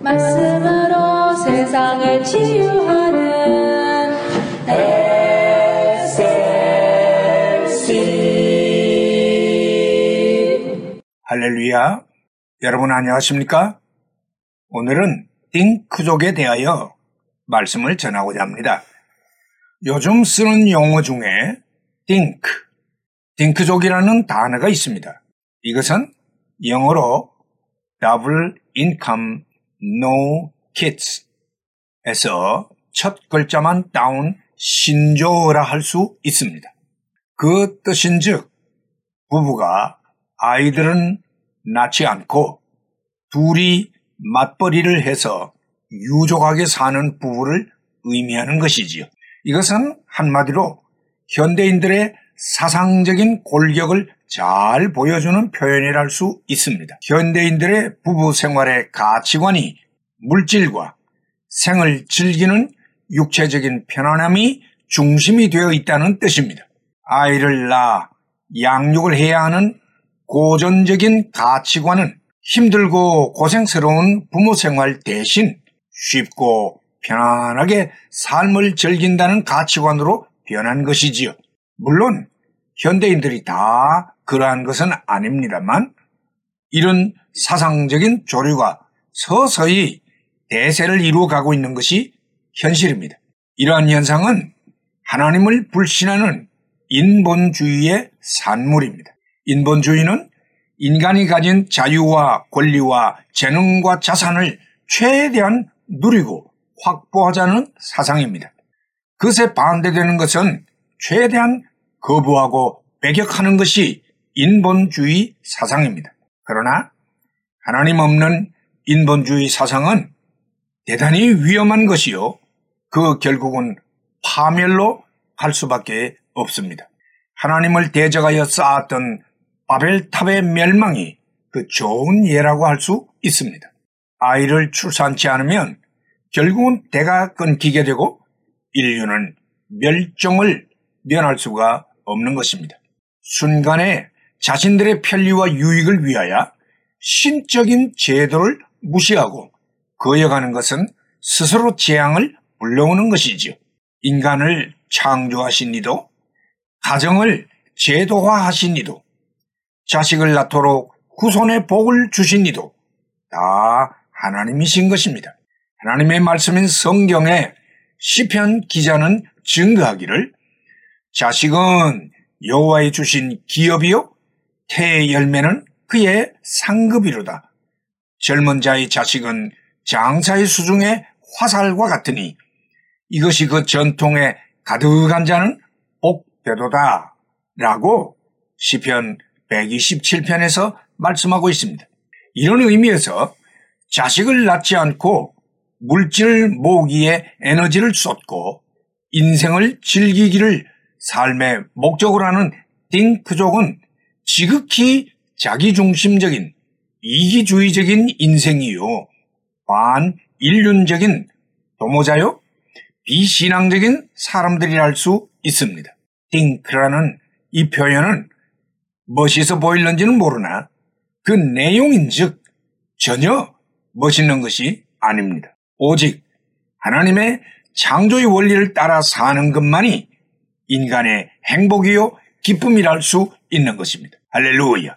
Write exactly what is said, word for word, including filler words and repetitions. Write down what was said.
말씀으로 세상을 치유하는 에스엠씨. 할렐루야, 여러분 안녕하십니까? 오늘은 딩크족에 대하여 말씀을 전하고자 합니다. 요즘 쓰는 용어 중에 딩크, 딩크족이라는 단어가 있습니다. 이것은 영어로 Double Income No Kids 에서 첫 글자만 따온 신조어라 할 수 있습니다. 그 뜻인즉 부부가 아이들은 낳지 않고 둘이 맞벌이를 해서 유족하게 사는 부부를 의미하는 것이지요. 이것은 한마디로 현대인들의 사상적인 골격을 잘 보여주는 표현이라 할 수 있습니다. 현대인들의 부부 생활의 가치관이 물질과 생을 즐기는 육체적인 편안함이 중심이 되어 있다는 뜻입니다. 아이를 낳아 양육을 해야 하는 고전적인 가치관은 힘들고 고생스러운 부모 생활 대신 쉽고 편안하게 삶을 즐긴다는 가치관으로 변한 것이지요. 물론 현대인들이 다 그러한 것은 아닙니다만 이런 사상적인 조류가 서서히 대세를 이루어 가고 있는 것이 현실입니다. 이러한 현상은 하나님을 불신하는 인본주의의 산물입니다. 인본주의는 인간이 가진 자유와 권리와 재능과 자산을 최대한 누리고 확보하자는 사상입니다. 그것에 반대되는 것은 최대한 거부하고 배격하는 것이 인본주의 사상입니다. 그러나 하나님 없는 인본주의 사상은 대단히 위험한 것이요, 그 결국은 파멸로 갈 수밖에 없습니다. 하나님을 대적하여 쌓았던 바벨탑의 멸망이 그 좋은 예라고 할 수 있습니다. 아이를 출산치 않으면 결국은 대가 끊기게 되고 인류는 멸종을 면할 수가 없는 것입니다. 순간에 자신들의 편리와 유익을 위하여 신적인 제도를 무시하고 거역하는 것은 스스로 재앙을 불러오는 것이지요. 인간을 창조하신 이도, 가정을 제도화하신 이도, 자식을 낳도록 후손의 복을 주신 이도 다 하나님이신 것입니다. 하나님의 말씀인 성경에 시편 기자는 증거하기를 자식은 여호와의 주신 기업이요 태의 열매는 그의 상급이로다. 젊은 자의 자식은 장사의 수중의 화살과 같으니 이것이 그 전통에 가득한 자는 복되도다 라고 시편 백이십칠 편에서 말씀하고 있습니다. 이런 의미에서 자식을 낳지 않고 물질을 모으기에 에너지를 쏟고 인생을 즐기기를 삶의 목적으로 하는 딩크족은 지극히 자기중심적인 이기주의적인 인생이요 반인륜적인 도모자요 비신앙적인 사람들이라 할 수 있습니다. 딩크라는 이 표현은 멋있어 보일는지는 모르나 그 내용인즉 전혀 멋있는 것이 아닙니다. 오직 하나님의 창조의 원리를 따라 사는 것만이 인간의 행복이요 기쁨이랄 수 있는 것입니다. 할렐루야.